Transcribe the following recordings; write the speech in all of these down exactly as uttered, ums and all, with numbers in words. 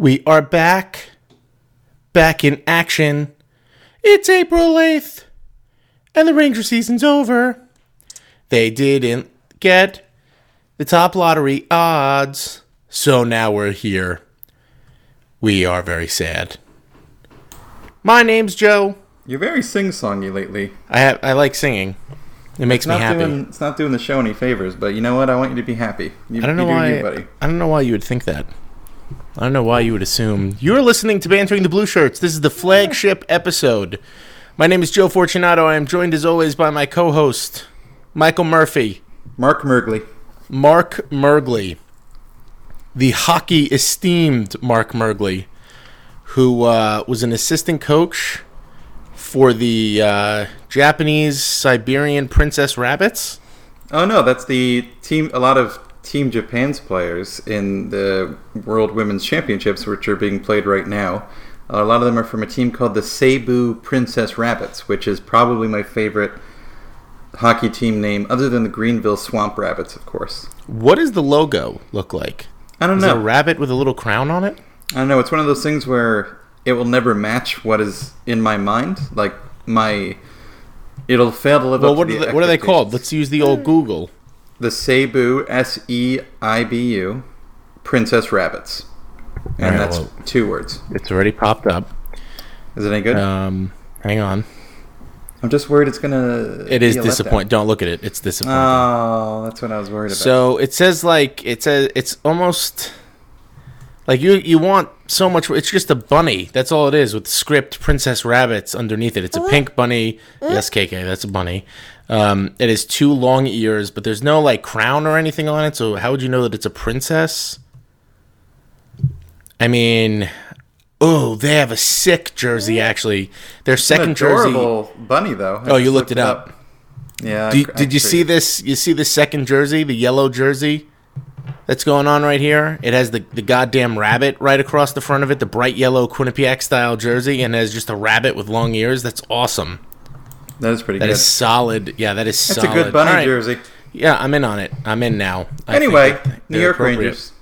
We are back, back in action. It's April eighth, and the Ranger season's over. They didn't get the top lottery odds, so now we're here. We are very sad. My name's Joe. You're very sing-songy lately. I have, I like singing. It makes me happy. Doing, it's not doing the show any favors, but you know what? I want you to be happy. You, I don't know you do why. You, buddy. I don't know why you would think that. I don't know why you would assume. You're listening to Bantering the Blue Shirts. This is the flagship episode. My name is Joe Fortunato. I am joined, as always, by my co-host, Michael Murphy. Mark Murgley. Mark Murgley. The hockey-esteemed Mark Murgley, who uh, was an assistant coach for the uh, Japanese Seibu Princess Rabbits. Oh no, that's the team. A lot of Team Japan's players in the World Women's Championships, which are being played right now. A lot of them are from a team called the Seibu Princess Rabbits, which is probably my favorite hockey team name, other than the Greenville Swamp Rabbits, of course. What does the logo look like? I don't know. Is it a rabbit with a little crown on it? I don't know. It's one of those things where it will never match what is in my mind. Like, my... It'll fail to live well, up to the Well, what are they called? Let's use the old Google. The Seibu, S E I B U, Princess Rabbits. And right, that's well, two words. It's already popped up. Is it any good? Um, hang on. I'm just worried it's going to... It is disappointing. Don't look at it. It's disappointing. Oh, that's what I was worried about. So it says, like, it says, it's almost... Like, you you want so much... It's just a bunny. That's all it is, with script Princess Rabbits underneath it. It's a pink bunny. Yes, K K, that's a bunny. Um, it has two long ears, but there's no, like, crown or anything on it, so how would you know that it's a princess? I mean... Oh, they have a sick jersey, actually. Their it's second jersey... An adorable bunny, though. I oh, you looked, looked it up. up. Yeah. Do, I, did I you see this? You see the second jersey, the yellow jersey? That's going on right here. It has the, the goddamn rabbit right across the front of it, the bright yellow Quinnipiac-style jersey, and it has just a rabbit with long ears. That's awesome. That is pretty that good. That is solid. Yeah, that is That's solid. That's a good bunny right. jersey. Yeah, I'm in on it. I'm in now. I anyway, New York Rangers.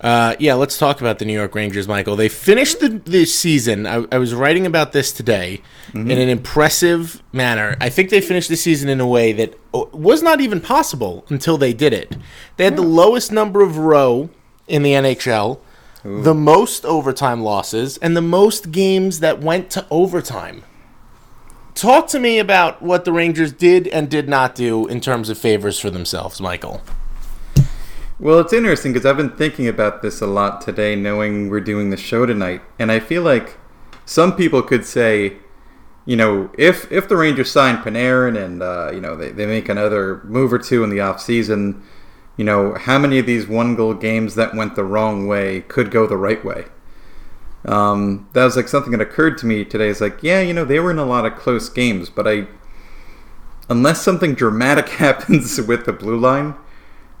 Uh, yeah, let's talk about the New York Rangers, Michael. They finished the, the season. I, I was writing about this today mm-hmm. in an impressive manner. I think they finished the season in a way that was not even possible until they did it. They had the lowest number of row in the N H L, Ooh. the most overtime losses, and the most games that went to overtime. Talk to me about what the Rangers did and did not do in terms of favors for themselves, Michael. Well, it's interesting because I've been thinking about this a lot today, knowing we're doing the show tonight. And I feel like some people could say, you know, if if the Rangers sign Panarin and, uh, you know, they, they make another move or two in the offseason, you know, how many of these one-goal games that went the wrong way could go the right way? Um, that was like something that occurred to me today. It's like, yeah, you know, they were in a lot of close games, but I, unless something dramatic happens with the blue line,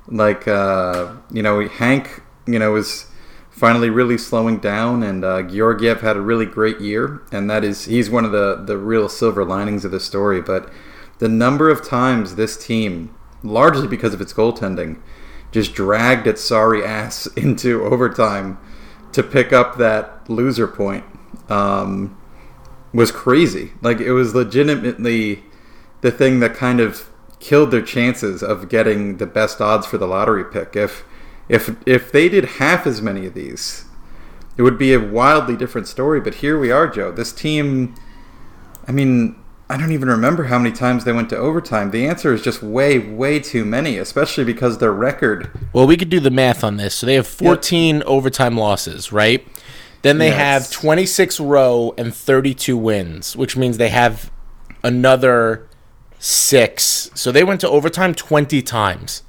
like, uh, you know, Hank, you know, is finally really slowing down, and uh, Georgiev had a really great year, and that is, he's one of the, the real silver linings of the story. But the number of times this team, largely because of its goaltending, just dragged its sorry ass into overtime to pick up that loser point um, was crazy. Like, it was legitimately the thing that kind of killed their chances of getting the best odds for the lottery pick. If if if they did half as many of these, it would be a wildly different story. But here we are, Joe. This team, I mean, I don't even remember how many times they went to overtime. The answer is just way, way too many, especially because their record... Well, we could do the math on this. So they have fourteen yep. overtime losses, right? Then they yes. have twenty-six row and thirty-two wins, which means they have another... six. So they went to overtime twenty times.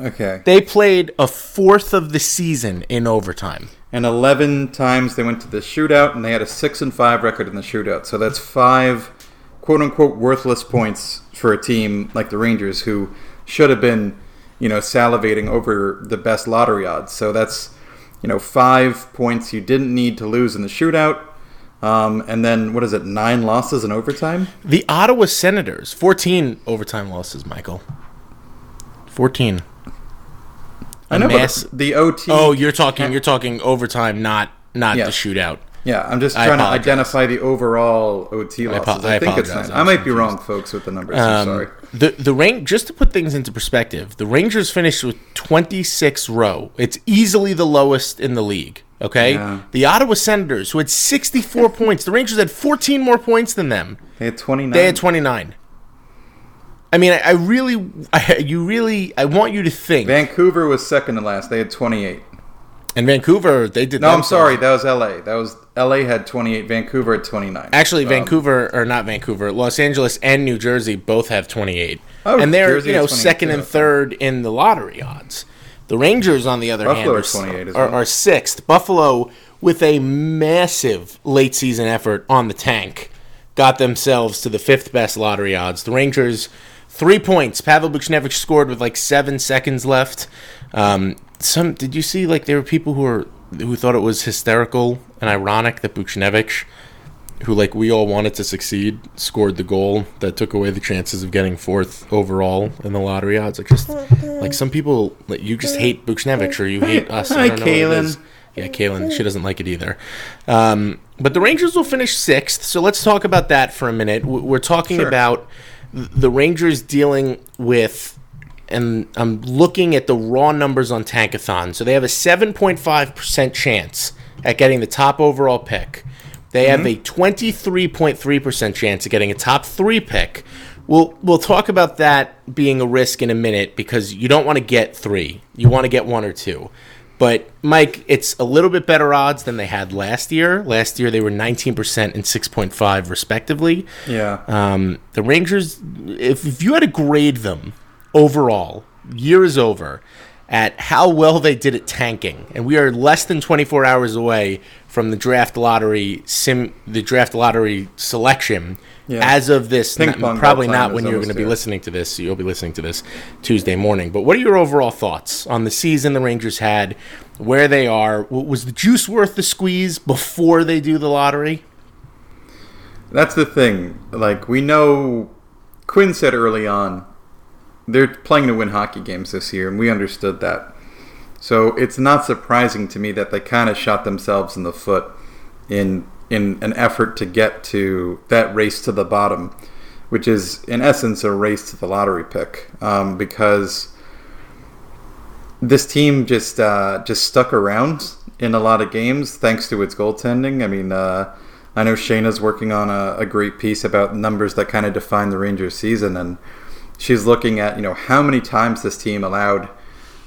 Okay. They played a fourth of the season in overtime. And eleven times they went to the shootout, and they had a six and five record in the shootout. So that's five quote-unquote worthless points for a team like the Rangers, who should have been, you know, salivating over the best lottery odds. So that's, you know, five points you didn't need to lose in the shootout. Um, and then, what is it, nine losses in overtime? The Ottawa Senators, fourteen overtime losses, Michael. fourteen. I know, mass- but the O T... Oh, you're talking, you're talking overtime, not not yeah. the shootout. Yeah, I'm just trying to identify the overall O T losses. I, I, I think it's nine. I might be wrong, folks, with the numbers. Um, I'm sorry. The the rank, just to put things into perspective, the Rangers finished with twenty-six row. It's easily the lowest in the league, okay? Yeah. The Ottawa Senators, who had sixty-four points. The Rangers had fourteen more points than them. They had twenty-nine. They had twenty-nine. I mean, I, I really I, – you really – I want you to think. Vancouver was second to last. They had twenty-eight. And Vancouver, they did. No, I'm sorry. That was L A. That was L A had twenty-eight. Vancouver had twenty-nine. Actually, um, Vancouver or not Vancouver, Los Angeles and New Jersey both have twenty-eight, oh, and they're Jersey you know second and third in the lottery odds. The Rangers, on the other Buffalo hand, are, are, well. are sixth. Buffalo, with a massive late season effort on the tank, got themselves to the fifth best lottery odds. The Rangers, three points. Pavel Buchnevich scored with like seven seconds left. Um, Some did you see like there were people who were who thought it was hysterical and ironic that Buchnevich, who like we all wanted to succeed, scored the goal that took away the chances of getting fourth overall in the lottery odds. Like just like some people, like you just hate Buchnevich or you hate us. Hi, Kaylin. Yeah, Kaylin. She doesn't like it either. Um, but the Rangers will finish sixth. So let's talk about that for a minute. We're talking sure. about the Rangers dealing with. And I'm looking at the raw numbers on Tankathon. So they have a seven point five percent chance at getting the top overall pick. They mm-hmm. have a twenty-three point three percent chance of getting a top three pick. We'll we'll talk about that being a risk in a minute because you don't want to get three. You want to get one or two. But, Mike, it's a little bit better odds than they had last year. Last year they were nineteen percent and six point five respectively. Yeah. Um, the Rangers, if, if you had to grade them, overall, year is over, at how well they did at tanking. And we are less than twenty-four hours away from the draft lottery sim, the draft lottery selection yeah. as of this. Not, probably not when you're going to be listening to this. You'll be listening to this Tuesday morning. But what are your overall thoughts on the season the Rangers had, where they are? Was the juice worth the squeeze before they do the lottery? That's the thing. Like, we know Quinn said early on, they're playing to win hockey games this year, and we understood that. So it's not surprising to me that they kind of shot themselves in the foot in in an effort to get to that race to the bottom, which is, in essence, a race to the lottery pick, um, because this team just uh, just stuck around in a lot of games thanks to its goaltending. I mean, uh, I know Shayna's working on a, a great piece about numbers that kind of define the Rangers season, and she's looking at, you know, how many times this team allowed,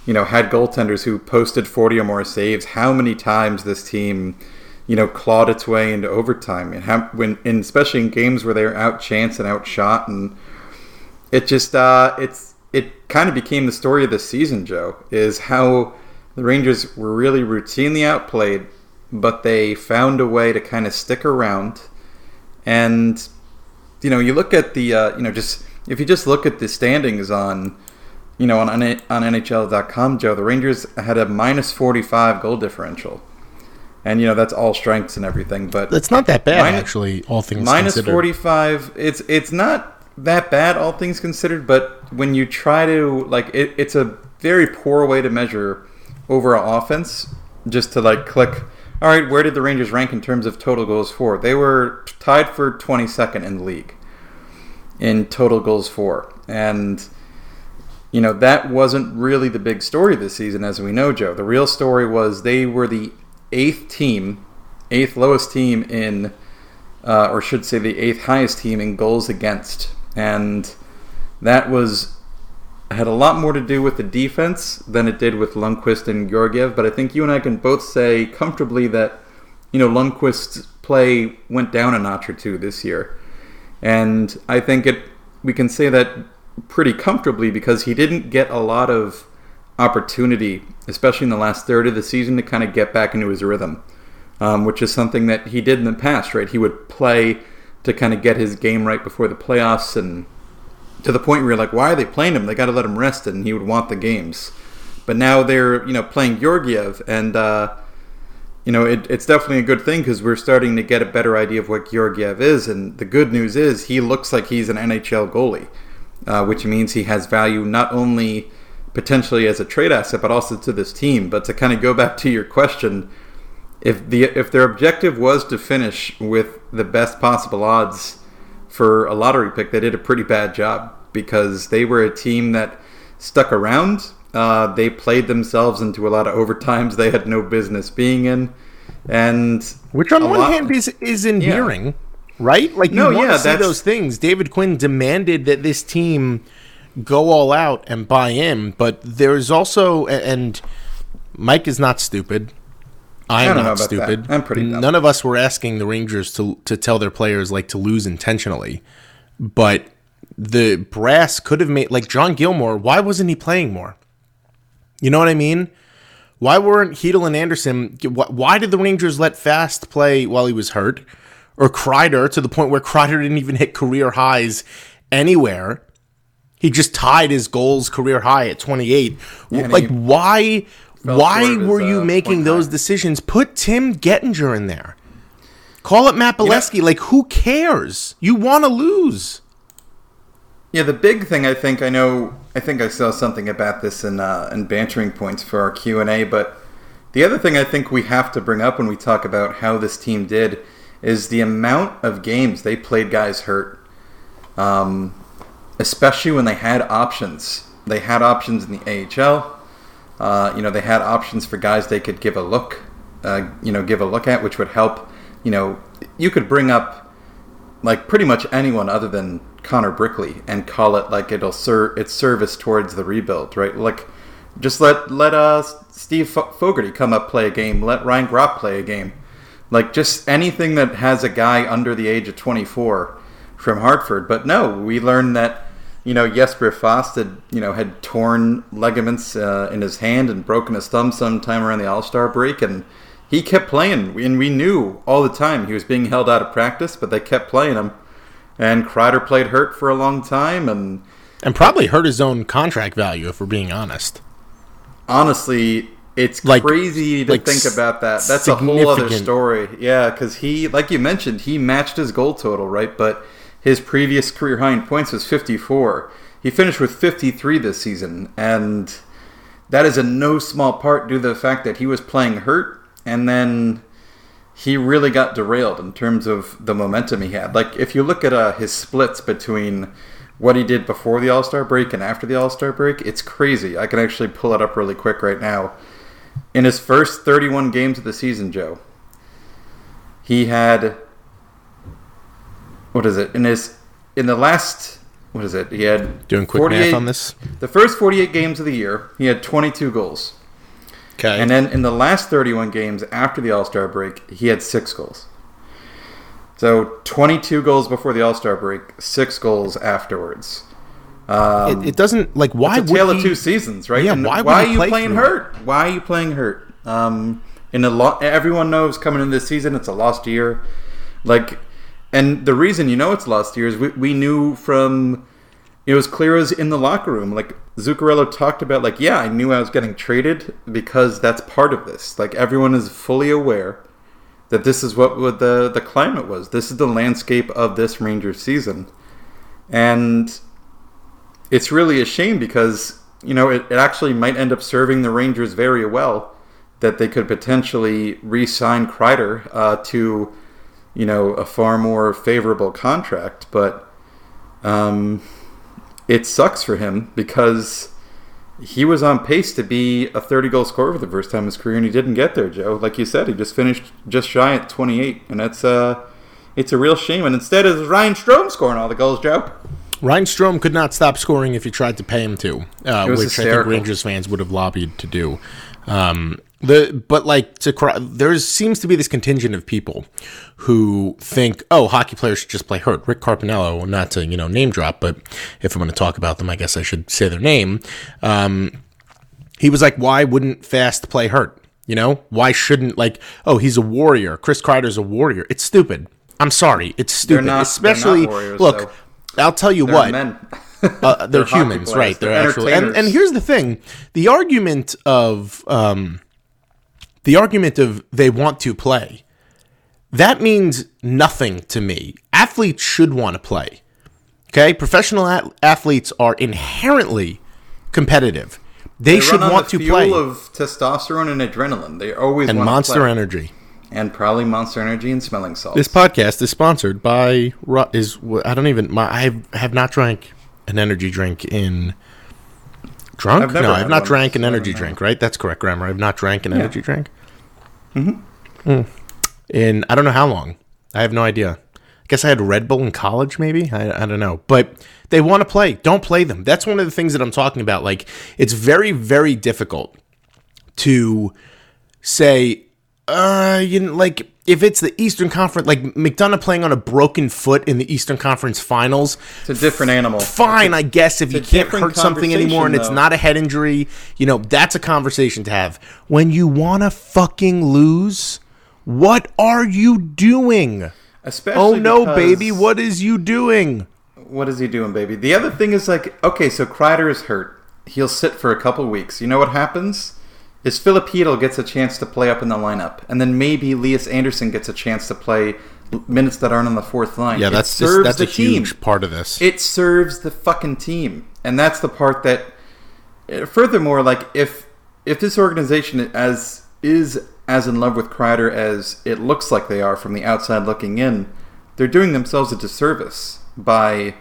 you know, had goaltenders who posted forty or more saves, how many times this team, you know, clawed its way into overtime, and how, when, and especially in games where they were outchanced and outshot, and it just, uh, it's, it kind of became the story of this season, Joe, is how the Rangers were really routinely outplayed, but they found a way to kind of stick around, and, you know, you look at the, uh, you know, just... If you just look at the standings on, you know, on on N H L dot com, Joe, the Rangers had a minus forty-five goal differential, and you know that's all strengths and everything. But it's not that bad, minus, actually. All things minus considered, minus forty-five. It's it's not that bad, all things considered. But when you try to like, it, it's a very poor way to measure overall offense. Just to like click, all right, where did the Rangers rank in terms of total goals for? They were tied for twenty-second in the league in total goals for. And, you know, that wasn't really the big story this season, as we know, Joe. The real story was they were the eighth team, eighth lowest team in, uh, or should say the eighth highest team in goals against. And that was had a lot more to do with the defense than it did with Lundqvist and Georgiev. But I think you and I can both say comfortably that, you know, Lundqvist's play went down a notch or two this year. And I think it we can say that pretty comfortably because he didn't get a lot of opportunity, especially in the last third of the season, to kind of get back into his rhythm, um, which is something that he did in the past, right? He would play to kind of get his game right before the playoffs, and to the point where you're like, why are they playing him? They got to let him rest, and he would want the games. But now they're, you know, playing Georgiev, and uh, You know, it, it's definitely a good thing because we're starting to get a better idea of what Georgiev is. And the good news is he looks like he's an N H L goalie, uh, which means he has value not only potentially as a trade asset, but also to this team. But to kind of go back to your question, if the if their objective was to finish with the best possible odds for a lottery pick, they did a pretty bad job, because they were a team that stuck around. Uh, they played themselves into a lot of overtimes they had no business being in, and which on one lot, hand is is endearing, yeah. right? Like you no, want yeah, to see those things. David Quinn demanded that this team go all out and buy in, but there's also and Mike is not stupid. I'm I don't not know about stupid. That. I'm pretty dumb. None of us were asking the Rangers to to tell their players like to lose intentionally, but the brass could have made like John Gilmore. Why wasn't he playing more? You know what I mean? Why weren't Chytil and Anderson? Why did the Rangers let Faust play while he was hurt, or Kreider, to the point where Kreider didn't even hit career highs anywhere? He just tied his goals career high at twenty-eight. Yeah, like why? Why were his, you uh, making those high. decisions? Put Tim Gettinger in there. Call it Matt Bolesky. You know, like, who cares? You want to lose. Yeah, the big thing, I think, I know, I think I saw something about this in, uh, in Bantering Points for our Q and A, but the other thing I think we have to bring up when we talk about how this team did is the amount of games they played guys hurt, um, especially when they had options. They had options in the A H L. Uh, you know, they had options for guys they could give a look, uh, you know, give a look at, which would help. You know, you could bring up like pretty much anyone other than Connor Brickley and call it like it'll serve its service towards the rebuild, right? Like, just let let uh, Steve Fogarty come up play a game, let Ryan Gropp play a game, like just anything that has a guy under the age of twenty-four from Hartford. But no, we learned that. You know, Jesper Faust had, you know, had torn ligaments uh, in his hand and broken his thumb sometime around the All-Star break, and he kept playing. And we knew all the time he was being held out of practice, but they kept playing him. And Kreider played hurt for a long time. And and probably hurt his own contract value, if we're being honest. Honestly, it's like, crazy to like think s- about that. That's a whole other story. Yeah, because he, like you mentioned, he matched his goal total, right? But his previous career high in points was fifty-four. He finished with fifty-three this season, and that is in no small part due to the fact that he was playing hurt, and then he really got derailed in terms of the momentum he had. Like, if you look at uh, his splits between what he did before the All-Star break and after the All-Star break, it's crazy. I can actually pull it up really quick right now. In his first thirty-one games of the season, Joe, he had... What is it? In his, in the last, what is it? He had doing quick math on this. The first forty-eight games of the year, he had twenty-two goals. Okay. And then in the last thirty-one games after the All-Star break, he had six goals. So twenty-two goals before the All-Star break, six goals afterwards. Um, it, it doesn't like why it's a tale would of he, two seasons, right? Yeah. And why why, why are you playing hurt? It? Why are you playing hurt? Um, in a lot, everyone knows coming into this season, it's a lost year. Like. And the reason you know it's lost year is we, we knew from, it was clear as in the locker room. Like, Zuccarello talked about, like, yeah, I knew I was getting traded because that's part of this. Like, everyone is fully aware that this is what the, the climate was. This is the landscape of this Rangers season. And it's really a shame because, you know, it, it actually might end up serving the Rangers very well that they could potentially re-sign Kreider uh, to... you know, a far more favorable contract, but um, it sucks for him because he was on pace to be a thirty-goal scorer for the first time in his career, and he didn't get there, Joe. Like you said, he just finished just shy at twenty-eight, and that's uh, it's a real shame. And instead, it's Ryan Strome scoring all the goals, Joe. Ryan Strome could not stop scoring if you tried to pay him to, uh, which hysterical. I think Rangers fans would have lobbied to do. Um, The but like to cry, there seems to be this contingent of people who think, oh, hockey players should just play hurt. Rick Carpinello, not to, you know, name drop, but if I'm going to talk about them, I guess I should say their name. Um, he was like, why wouldn't Faust play hurt? You know, why shouldn't like, oh, he's a warrior. Chris Kreider's a warrior. It's stupid. I'm sorry, it's stupid. Not, Especially warriors, look, though. I'll tell you they're what. Men. uh, they're, they're humans, right? They're, they're actually. And, and here's the thing: the argument of. Um, The argument of they want to play, that means nothing to me. Athletes should want to play, okay? Professional at- athletes are inherently competitive. They, they should want the to fuel play. Fuel of testosterone and adrenaline. They always and want to play. And monster energy. And probably Monster Energy and smelling salts. This podcast is sponsored by is I don't even my I have not drank an energy drink in drunk. I've no, I've not drank an energy drink. Right, that's correct grammar. I've not drank an yeah. energy drink. Mm-hmm. Mm. In I don't know how long. I have no idea. I guess I had Red Bull in college, maybe. I, I don't know, but they want to play. Don't play them. That's one of the things that I'm talking about. Like it's very very difficult to say. Uh, you know, like if it's the Eastern Conference, like McDonough playing on a broken foot in the Eastern Conference Finals, it's a different animal. Fine, a, I guess if you can't hurt something anymore and though. It's not a head injury, you know that's a conversation to have. When you wanna fucking lose, what are you doing? Especially, oh no, baby, what is you doing? What is he doing, baby? The other thing is like, okay, so Kreider is hurt. He'll sit for a couple weeks. You know what happens? Is Philip Chytil gets a chance to play up in the lineup, and then maybe Elias Anderson gets a chance to play minutes that aren't on the fourth line. Yeah, that's just, that's a team. Huge part of this. It serves the fucking team, and that's the part that. Furthermore, like if if this organization as is as in love with Kreider as it looks like they are from the outside looking in, they're doing themselves a disservice by,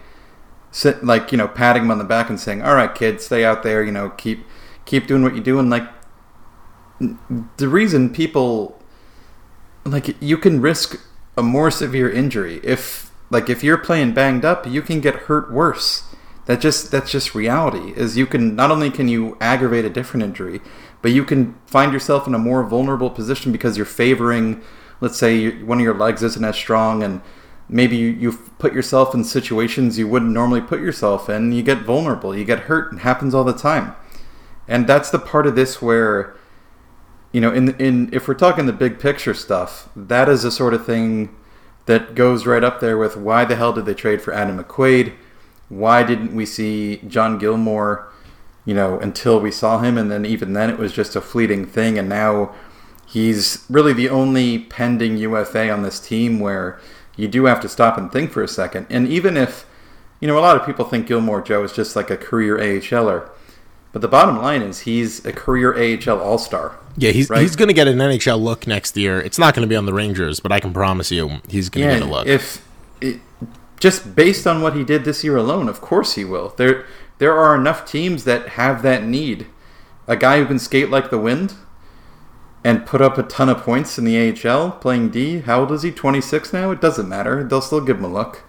like you know, patting him on the back and saying, "All right, kid, stay out there. You know, keep keep doing what you're doing." Like. The reason people like you can risk a more severe injury if like if you're playing banged up, you can get hurt worse. That just that's just reality. Is you can not only can you aggravate a different injury, but you can find yourself in a more vulnerable position because you're favoring, let's say, one of your legs isn't as strong, and maybe you, you've put yourself in situations you wouldn't normally put yourself in. You get vulnerable, you get hurt. It happens all the time, and that's the part of this where. You know, in in if we're talking the big picture stuff, that is the sort of thing that goes right up there with why the hell did they trade for Adam McQuaid? Why didn't we see John Gilmore, you know, until we saw him? And then even then it was just a fleeting thing. And now he's really the only pending U F A on this team where you do have to stop and think for a second. And even if, you know, a lot of people think Gilmore Joe is just like a career AHLer. But the bottom line is he's a career A H L All-Star. Yeah, he's right? he's going to get an N H L look next year. It's not going to be on the Rangers, but I can promise you he's going to yeah, get a look. If it, just based on what he did this year alone, of course he will. There there are enough teams that have that need. A guy who can skate like the wind and put up a ton of points in the A H L playing D. How old is he? twenty-six now? It doesn't matter. They'll still give him a look.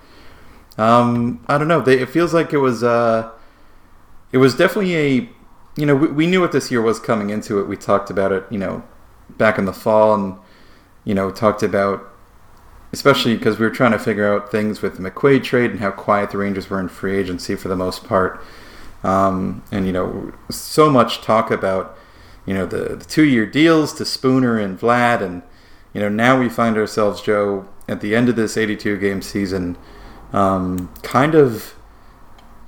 Um, I don't know. They, it feels like it was uh, it was definitely a... You know, we, we knew what this year was coming into it. We talked about it, you know, back in the fall and, you know, talked about, especially because we were trying to figure out things with the McQuaid trade and how quiet the Rangers were in free agency for the most part. Um, and, you know, so much talk about, you know, the, the two-year deals to Spooner and Vlad. And, you know, now we find ourselves, Joe, at the end of this eighty-two game season, um, kind of...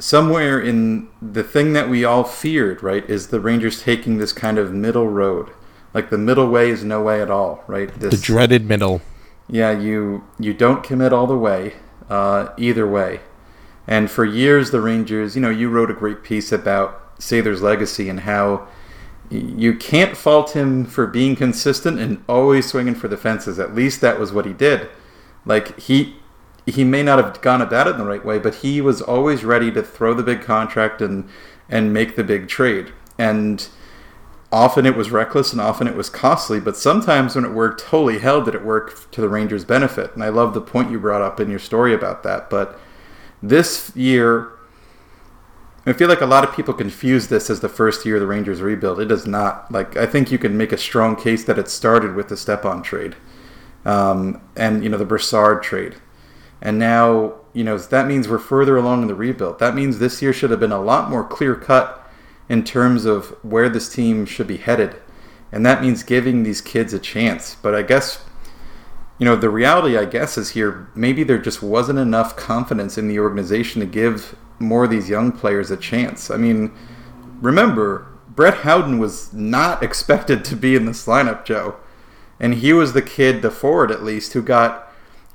somewhere in the thing that we all feared, right, is the Rangers taking this kind of middle road. Like the middle way is no way at all, right? This, the dreaded middle. Yeah, you you don't commit all the way, uh, either way. And for years, the Rangers, you know, you wrote a great piece about Sather's legacy and how you can't fault him for being consistent and always swinging for the fences. At least that was what he did. Like he... He may not have gone about it in the right way, but he was always ready to throw the big contract and and make the big trade. And often it was reckless and often it was costly, but sometimes when it worked, holy hell did it work to the Rangers' benefit. And I love the point you brought up in your story about that. But this year, I feel like a lot of people confuse this as the first year the Rangers rebuild. It does not. Like I think you can make a strong case that it started with the Stepan trade um, and you know the Brassard trade. And now, you know, that means we're further along in the rebuild. That means this year should have been a lot more clear-cut in terms of where this team should be headed. And that means giving these kids a chance. But I guess, you know, the reality, I guess, is here, maybe there just wasn't enough confidence in the organization to give more of these young players a chance. I mean, remember, Brett Howden was not expected to be in this lineup, Joe. And he was the kid, the forward at least, who got...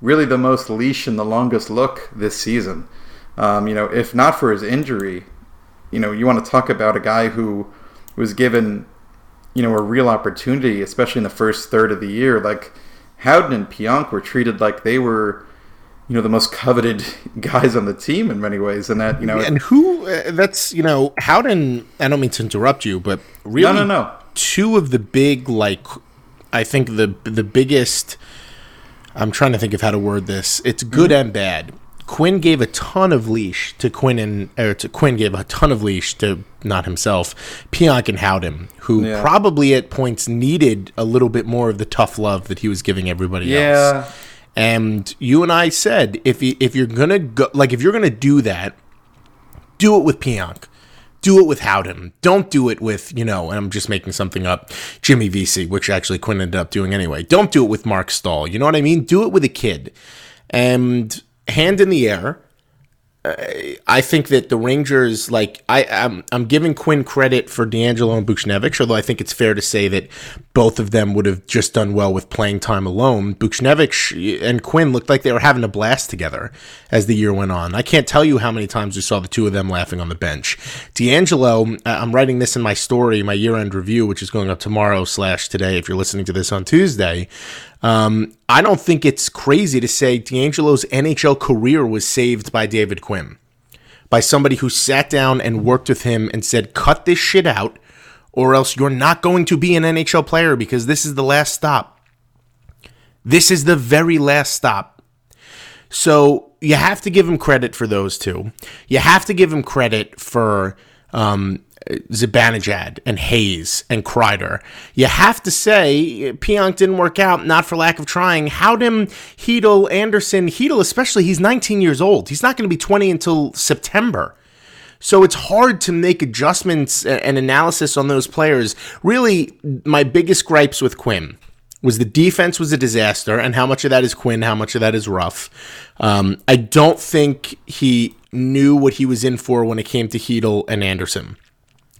really the most leash and the longest look this season. Um, you know, if not for his injury, you know, you want to talk about a guy who was given, you know, a real opportunity, especially in the first third of the year. Like Howden and Pionk were treated like they were, you know, the most coveted guys on the team in many ways. And that, you know, and who uh, that's, you know, Howden, I don't mean to interrupt you, but really, no, no, no. two of the big, like, I think the, the biggest, I'm trying to think of how to word this. It's good mm-hmm. and bad. Quinn gave a ton of leash to Quinn and or to Quinn gave a ton of leash to not himself, Pionk and Howden, who yeah. probably at points needed a little bit more of the tough love that he was giving everybody yeah. else. And you and I said, if he, if you're gonna go, like if you're gonna do that, do it with Pionk, do it with Howden. Don't do it with, you know, and I'm just making something up, Jimmy Vesey, which actually Quinn ended up doing anyway. Don't do it with Mark Stahl. You know what I mean? Do it with a kid, and hand in the air. Uh, I think that the Rangers, like I, I'm, I'm giving Quinn credit for D'Angelo and Buchnevich, although I think it's fair to say that both of them would have just done well with playing time alone. Buchnevich and Quinn looked like they were having a blast together as the year went on. I can't tell you how many times we saw the two of them laughing on the bench. D'Angelo, I'm writing this in my story, my year-end review, which is going up tomorrow slash today if you're listening to this on Tuesday. Um, I don't think it's crazy to say D'Angelo's N H L career was saved by David Quinn, by somebody who sat down and worked with him and said, cut this shit out, or else you're not going to be an N H L player because this is the last stop. This is the very last stop. So you have to give him credit for those two. You have to give him credit for um, Zibanejad and Hayes and Kreider. You have to say Pionk didn't work out, not for lack of trying. Howden, Chytil, Anderson, Chytil especially, he's nineteen years old. He's not going to be twenty until September. So it's hard to make adjustments and analysis on those players. Really, my biggest gripes with Quinn was the defense was a disaster, and how much of that is Quinn, how much of that is Ruff. Um, I don't think he knew what he was in for when it came to Chytil and Anderson.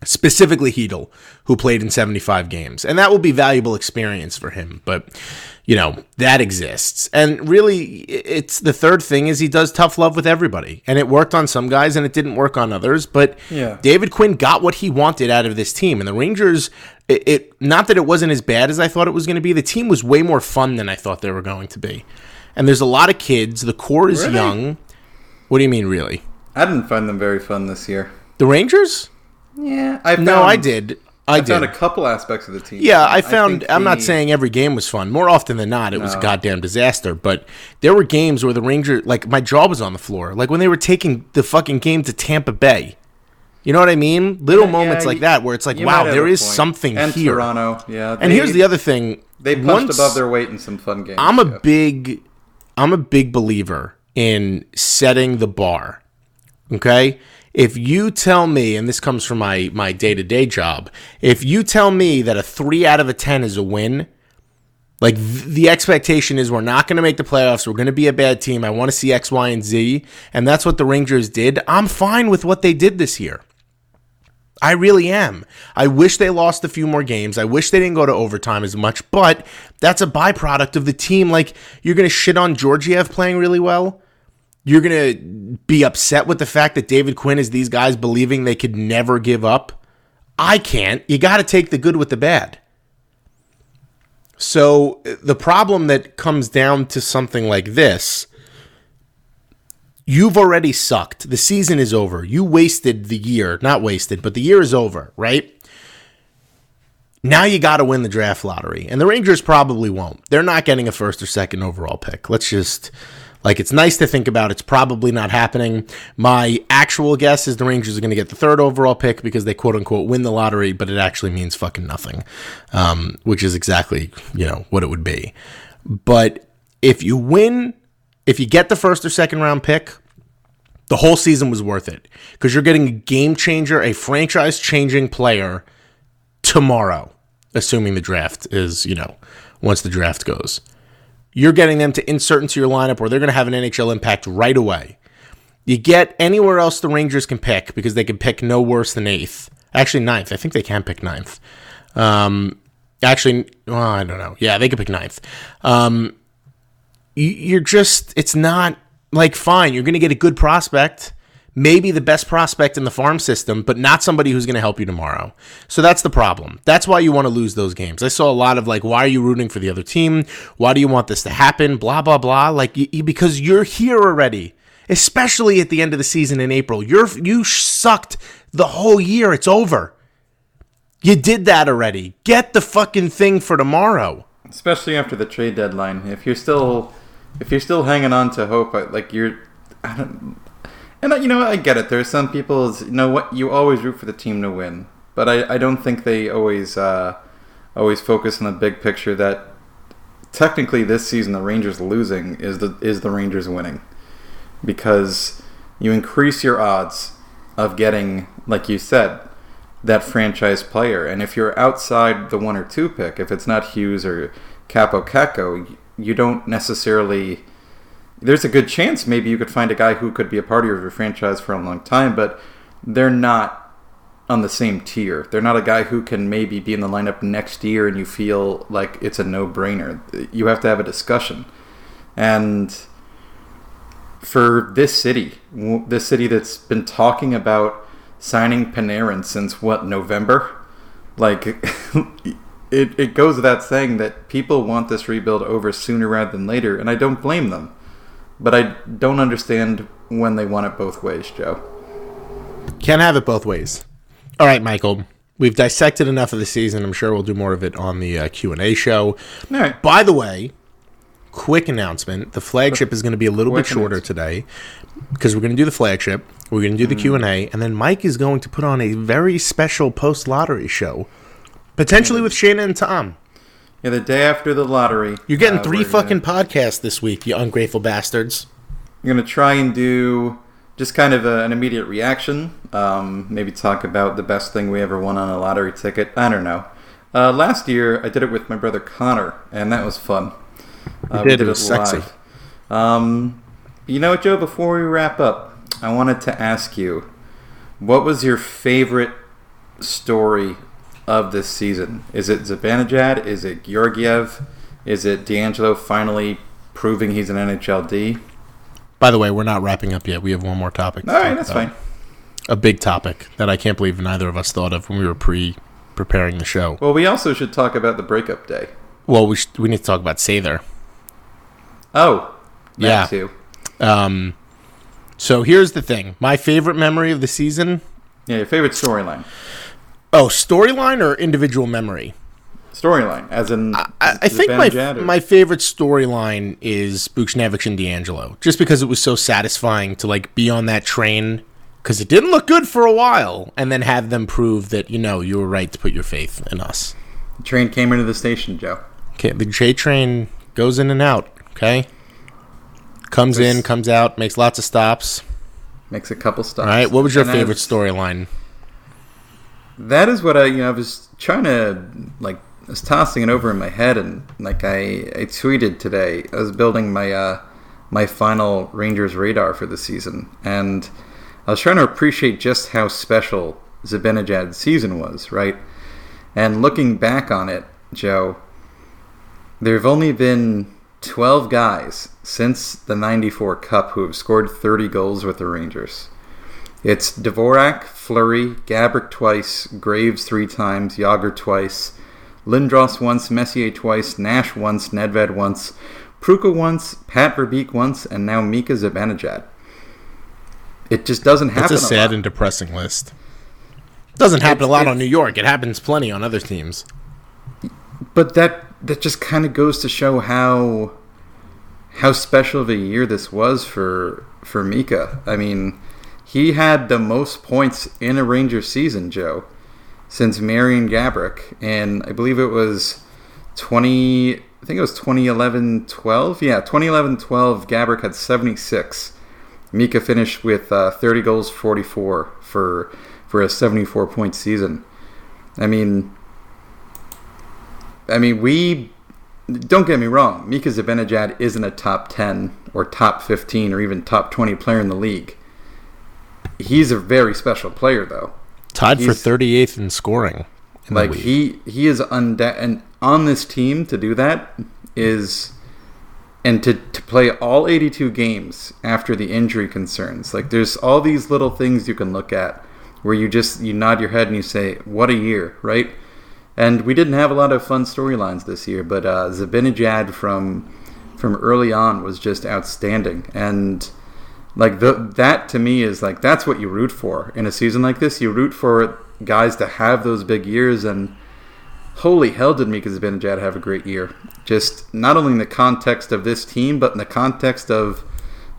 Specifically Chytil, who played in seventy-five games. And that will be valuable experience for him. But, you know, that exists. And really, it's the third thing is he does tough love with everybody. And it worked on some guys and it didn't work on others. But yeah. David Quinn got what he wanted out of this team. And the Rangers, it, it not that it wasn't as bad as I thought it was going to be. The team was way more fun than I thought they were going to be. And there's a lot of kids. The core is really young. What do you mean, really? I didn't find them very fun this year. The Rangers? Yeah, I found, no, I did. I, I did. found a couple aspects of the team. Yeah, I found. I I'm the, not saying every game was fun. More often than not, it no. was a goddamn disaster. But there were games where the Rangers, like my jaw was on the floor. Like when they were taking the fucking game to Tampa Bay. You know what I mean? Little yeah, moments yeah, like you, that where it's like, wow, there is something and here. Toronto, yeah. They, and here's the other thing: they punched Once, above their weight in some fun games. I'm a yeah. big, I'm a big believer in setting the bar. Okay. If you tell me, and this comes from my, my day-to-day job, if you tell me that a three out of a ten is a win, like th- the expectation is we're not going to make the playoffs, we're going to be a bad team, I want to see X, Y, and Z, and that's what the Rangers did, I'm fine with what they did this year. I really am. I wish they lost a few more games. I wish they didn't go to overtime as much, but that's a byproduct of the team. Like, you're going to shit on Georgiev playing really well? You're going to be upset with the fact that David Quinn is these guys believing they could never give up? I can't. You got to take the good with the bad. So the problem that comes down to something like this, you've already sucked. The season is over. You wasted the year. Not wasted, but the year is over, right? Now you got to win the draft lottery. And the Rangers probably won't. They're not getting a first or second overall pick. Let's just... Like, it's nice to think about. It's probably not happening. My actual guess is the Rangers are going to get the third overall pick because they, quote-unquote, win the lottery, but it actually means fucking nothing, um, which is exactly, you know, what it would be. But if you win, if you get the first or second round pick, the whole season was worth it because you're getting a game-changer, a franchise-changing player tomorrow, assuming the draft is, you know, once the draft goes. You're getting them to insert into your lineup where they're going to have an N H L impact right away. You get anywhere else the Rangers can pick because they can pick no worse than eighth. Actually, ninth. I think they can pick ninth. Um, actually, well, I don't know. Yeah, they can pick ninth. Um, you're just, it's not like, fine, you're going to get a good prospect. maybe the best prospect in the farm system, but not somebody who's going to help you tomorrow. So that's the problem. That's why you want to lose those games. I saw a lot of like, why are you rooting for the other team? Why do you want this to happen? Blah, blah, blah. Like, you, you, because you're here already, especially at the end of the season in April. You're you sucked the whole year. It's over. You did that already. Get the fucking thing for tomorrow. Especially after the trade deadline. If you're still if you're still hanging on to hope, like you're... I don't, and I, you know, I get it. There are some people, you know what, you always root for the team to win. But I, I don't think they always uh, always focus on the big picture that technically this season the Rangers losing is the is the Rangers winning. Because you increase your odds of getting, like you said, that franchise player. And if you're outside the one or two pick, if it's not Hughes or Capo Caco, you don't necessarily... There's a good chance maybe you could find a guy who could be a part of your franchise for a long time, but they're not on the same tier. They're not a guy who can maybe be in the lineup next year and you feel like it's a no-brainer. You have to have a discussion. And for this city, this city that's been talking about signing Panarin since, what, November? Like, it, it goes without saying that people want this rebuild over sooner rather than later, and I don't blame them. But I don't understand when they want it both ways, Joe. Can't have it both ways. All right, Michael. We've dissected enough of the season. I'm sure we'll do more of it on the uh, Q and A show. All right. By the way, quick announcement. The flagship is going to be a little quick bit shorter today because we're going to do the flagship. We're going to do the mm. Q and A. And then Mike is going to put on a very special post-lottery show, potentially with Shana and Tom. Yeah, the day after the lottery. You're getting uh, three fucking gonna, podcasts this week, you ungrateful bastards. I'm going to try and do just kind of a, an immediate reaction. Um, maybe talk about the best thing we ever won on a lottery ticket. I don't know. Uh, last year, I did it with my brother Connor, and that was fun. Uh, did. We did it, it was live. Sexy. Um, you know what, Joe? Before we wrap up, I wanted to ask you, what was your favorite story of this season? Is it Zibanejad? Is it Georgiev? Is it D'Angelo finally proving he's an N H L D? By the way, we're not wrapping up yet. We have one more topic. All right, that's about. Fine. A big topic that I can't believe neither of us thought of when we were pre-preparing the show. Well, we also should talk about the breakup day. Well, we should, we need to talk about Sather. Oh, that yeah. Too. Um, so here's the thing. My favorite memory of the season. Yeah, your favorite storyline. Oh, storyline or individual memory? Storyline, as in... I, I think my or? my favorite storyline is Buchnevich and D'Angelo, just because it was so satisfying to like be on that train, because it didn't look good for a while, and then have them prove that, you know, you were right to put your faith in us. The train came into the station, Joe. Okay, the J train goes in and out, okay? Comes There's, in, comes out, makes lots of stops. Makes a couple stops. All right, what was your and favorite storyline? That is what I, you know, I was trying to, like, I was tossing it over in my head, and, like, I, I tweeted today. I was building my uh, my final Rangers radar for the season, and I was trying to appreciate just how special Zibanejad's season was, right? And looking back on it, Joe, there have only been twelve guys since the ninety-four Cup who have scored thirty goals with the Rangers. It's Dvorak, Fleury, Gaborik twice, Graves three times, Yager twice, Lindros once, Messier twice, Nash once, Nedved once, Pruka once, Pat Verbeek once, and now Mika Zibanejad. It just doesn't happen a lot. That's a sad and depressing list. It doesn't happen a lot on New York. It happens plenty on other teams. But that that just kind of goes to show how how special of a year this was for for Mika. I mean... He had the most points in a Rangers season, Joe, since Marian Gaborik, and I believe it was twenty. I think it was twenty eleven twelve. Yeah, twenty eleven twelve. Gaborik had seventy-six. Mika finished with uh, thirty goals, forty-four for for a seventy-four point season. I mean, I mean, we don't get me wrong. Mika Zibanejad isn't a top ten or top fifteen or even top twenty player in the league. He's a very special player, though. Tied He's, for thirty-eighth in scoring. In like he, he is unde- and on this team to do that is and to, to play all eighty-two games after the injury concerns. Like, there's all these little things you can look at where you just, you nod your head and you say, what a year, right? And we didn't have a lot of fun storylines this year, but uh, Zibanejad from from early on was just outstanding. And like the, that to me is like, that's what you root for in a season like this. You root for guys to have those big years, and holy hell did Mika Zibanejad have a great year. Just not only in the context of this team, but in the context of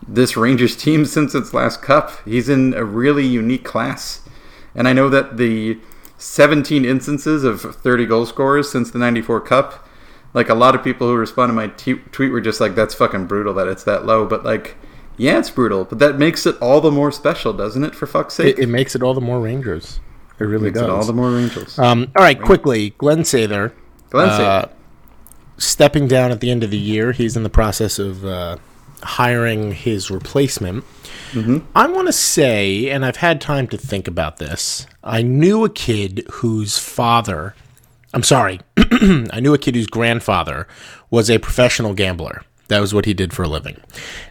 this Rangers team since its last cup. He's in a really unique class. And I know that the seventeen instances of thirty goal scorers since the ninety-four Cup, like a lot of people who responded to my t- tweet were just like, that's fucking brutal that it's that low. But like, yeah, it's brutal, but that makes it all the more special, doesn't it, for fuck's sake? It, it makes it all the more Rangers. It really it makes does. It all the more Rangers. Um, all right, Rangers. Quickly, Glenn Sather. Glenn Sather. Uh, stepping down at the end of the year, he's in the process of uh, hiring his replacement. Mm-hmm. I want to say, and I've had time to think about this, I knew a kid whose father, I'm sorry, I knew a kid whose grandfather was a professional gambler. That was what he did for a living.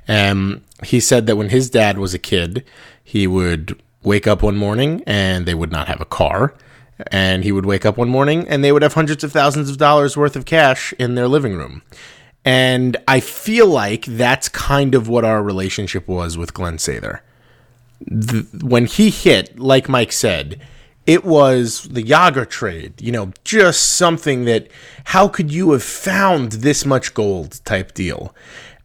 Um, he said that when his dad was a kid, he would wake up one morning and they would not have a car. And he would wake up one morning and they would have hundreds of thousands of dollars worth of cash in their living room. And I feel like that's kind of what our relationship was with Glenn Sather. The, when he hit, like Mike said, it was the Yager trade, you know, just something that, how could you have found this much gold type deal?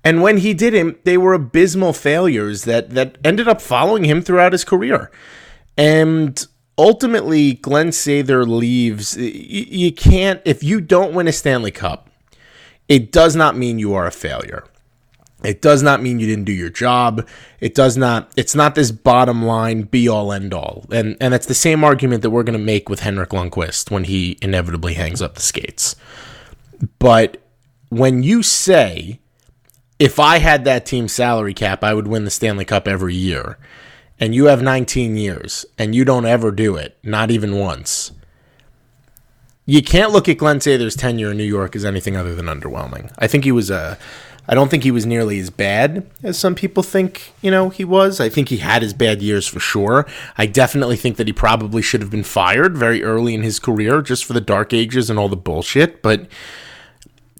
And when he didn't, they were abysmal failures that, that ended up following him throughout his career. And ultimately, Glenn Sather leaves. You, you can't, if you don't win a Stanley Cup, it does not mean you are a failure. It does not mean you didn't do your job. It does not, it's not this bottom line be all end all. And and that's the same argument that we're going to make with Henrik Lundqvist when he inevitably hangs up the skates. But when you say, if I had that team salary cap, I would win the Stanley Cup every year, and you have nineteen years and you don't ever do it, not even once, you can't look at Glenn Sather's tenure in New York as anything other than underwhelming. I think he was a, I don't think he was nearly as bad as some people think, you know, he was. I think he had his bad years for sure. I definitely think that he probably should have been fired very early in his career just for the dark ages and all the bullshit. But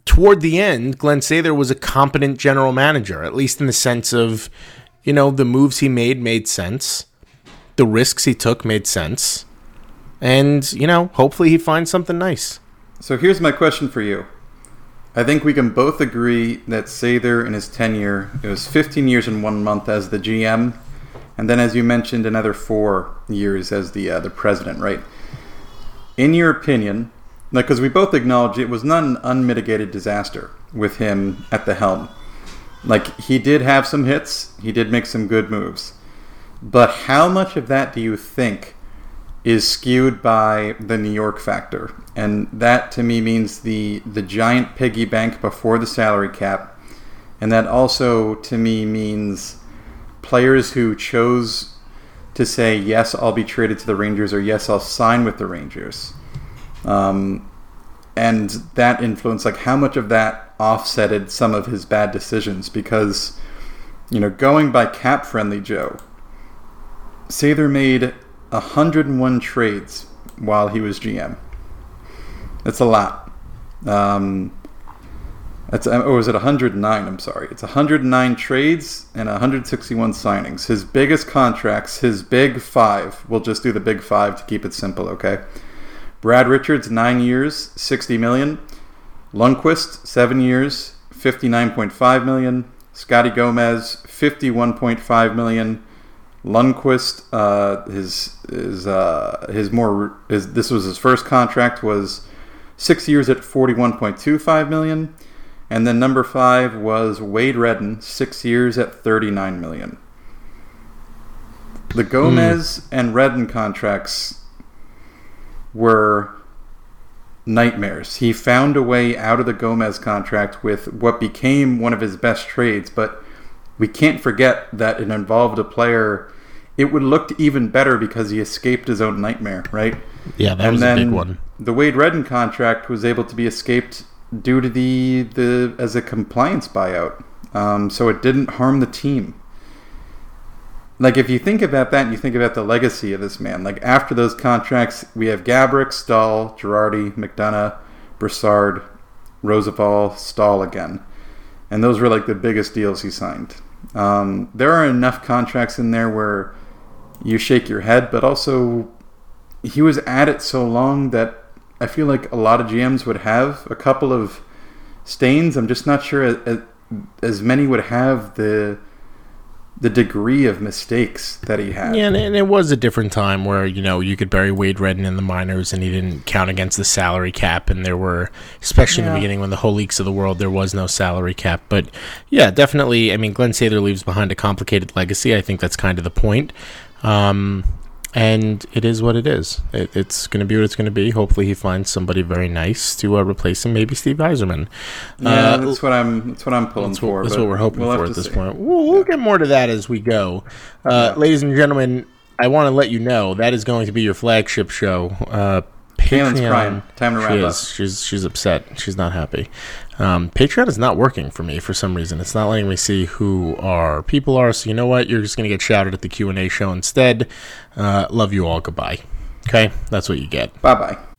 toward the end, Glenn Sather was a competent general manager, at least in the sense of, you know, the moves he made made sense. The risks he took made sense. And, you know, hopefully he finds something nice. So here's my question for you. I think we can both agree that Sather in his tenure, it was fifteen years and one month as the G M, and then, as you mentioned, another four years as the uh, the president, right? In your opinion, like, because we both acknowledge it was not an unmitigated disaster with him at the helm. Like, he did have some hits. He did make some good moves. But how much of that do you think is skewed by the New York factor? And that to me means the the giant piggy bank before the salary cap, and that also to me means players who chose to say, yes, I'll be traded to the Rangers, or yes, I'll sign with the Rangers, um, and that influence, like how much of that offsetted some of his bad decisions? Because, you know, going by Cap Friendly Joe, Sather made one hundred one trades while he was G M. That's a lot. Um, that's, or was it one hundred nine? I'm sorry. It's one hundred nine trades and one hundred sixty-one signings. His biggest contracts, his big five. We'll just do the big five to keep it simple, okay? Brad Richards, nine years, sixty million dollars. Lundqvist, seven years, fifty-nine point five million dollars. Scotty Gomez, fifty-one point five million dollars. Lundqvist, uh, his his uh, his more his, this was his first contract, was six years at forty-one point two five million, and then number five was Wade Redden, six years at thirty-nine million. The Gomez mm. and Redden contracts were nightmares. He found a way out of the Gomez contract with what became one of his best trades, but we can't forget that it involved a player. It would look even better because he escaped his own nightmare, right? Yeah, that and was then a big one. The Wade Redden contract was able to be escaped due to the, the as a compliance buyout. Um, so it didn't harm the team. Like, if you think about that and you think about the legacy of this man, like, after those contracts, we have Gaborik, Stahl, Girardi, McDonough, Broussard, Roosevelt, Stahl again. And those were, like, the biggest deals he signed. Um, there are enough contracts in there where you shake your head, but also he was at it so long that I feel like a lot of G Ms would have a couple of stains. I'm just not sure as, as many would have the the degree of mistakes that he had. Yeah, and, and it was a different time where, you know, you could bury Wade Redden in the minors and he didn't count against the salary cap, and there were, especially yeah. in the beginning when the whole leagues of the world, there was no salary cap. But, yeah, definitely, I mean, Glenn Sather leaves behind a complicated legacy. I think that's kind of the point. Um... And it is what it is. It, it's going to be what it's going to be. Hopefully, he finds somebody very nice to uh, replace him. Maybe Steve Yzerman. Yeah, uh, that's what I'm. That's what I'm pulling that's for. What, that's what we're hoping we'll for at this see. point. We'll, we'll yeah. get more to that as we go, uh, yeah. ladies and gentlemen. I want to let you know that is going to be your flagship show. Uh, Shannon's crying. Time to wrap she up. She's she's upset. She's not happy. Um, Patreon is not working for me for some reason. It's not letting me see who our people are. So you know what? You're just going to get shouted at the Q and A show instead. Uh, love you all. Goodbye. Okay? That's what you get. Bye-bye.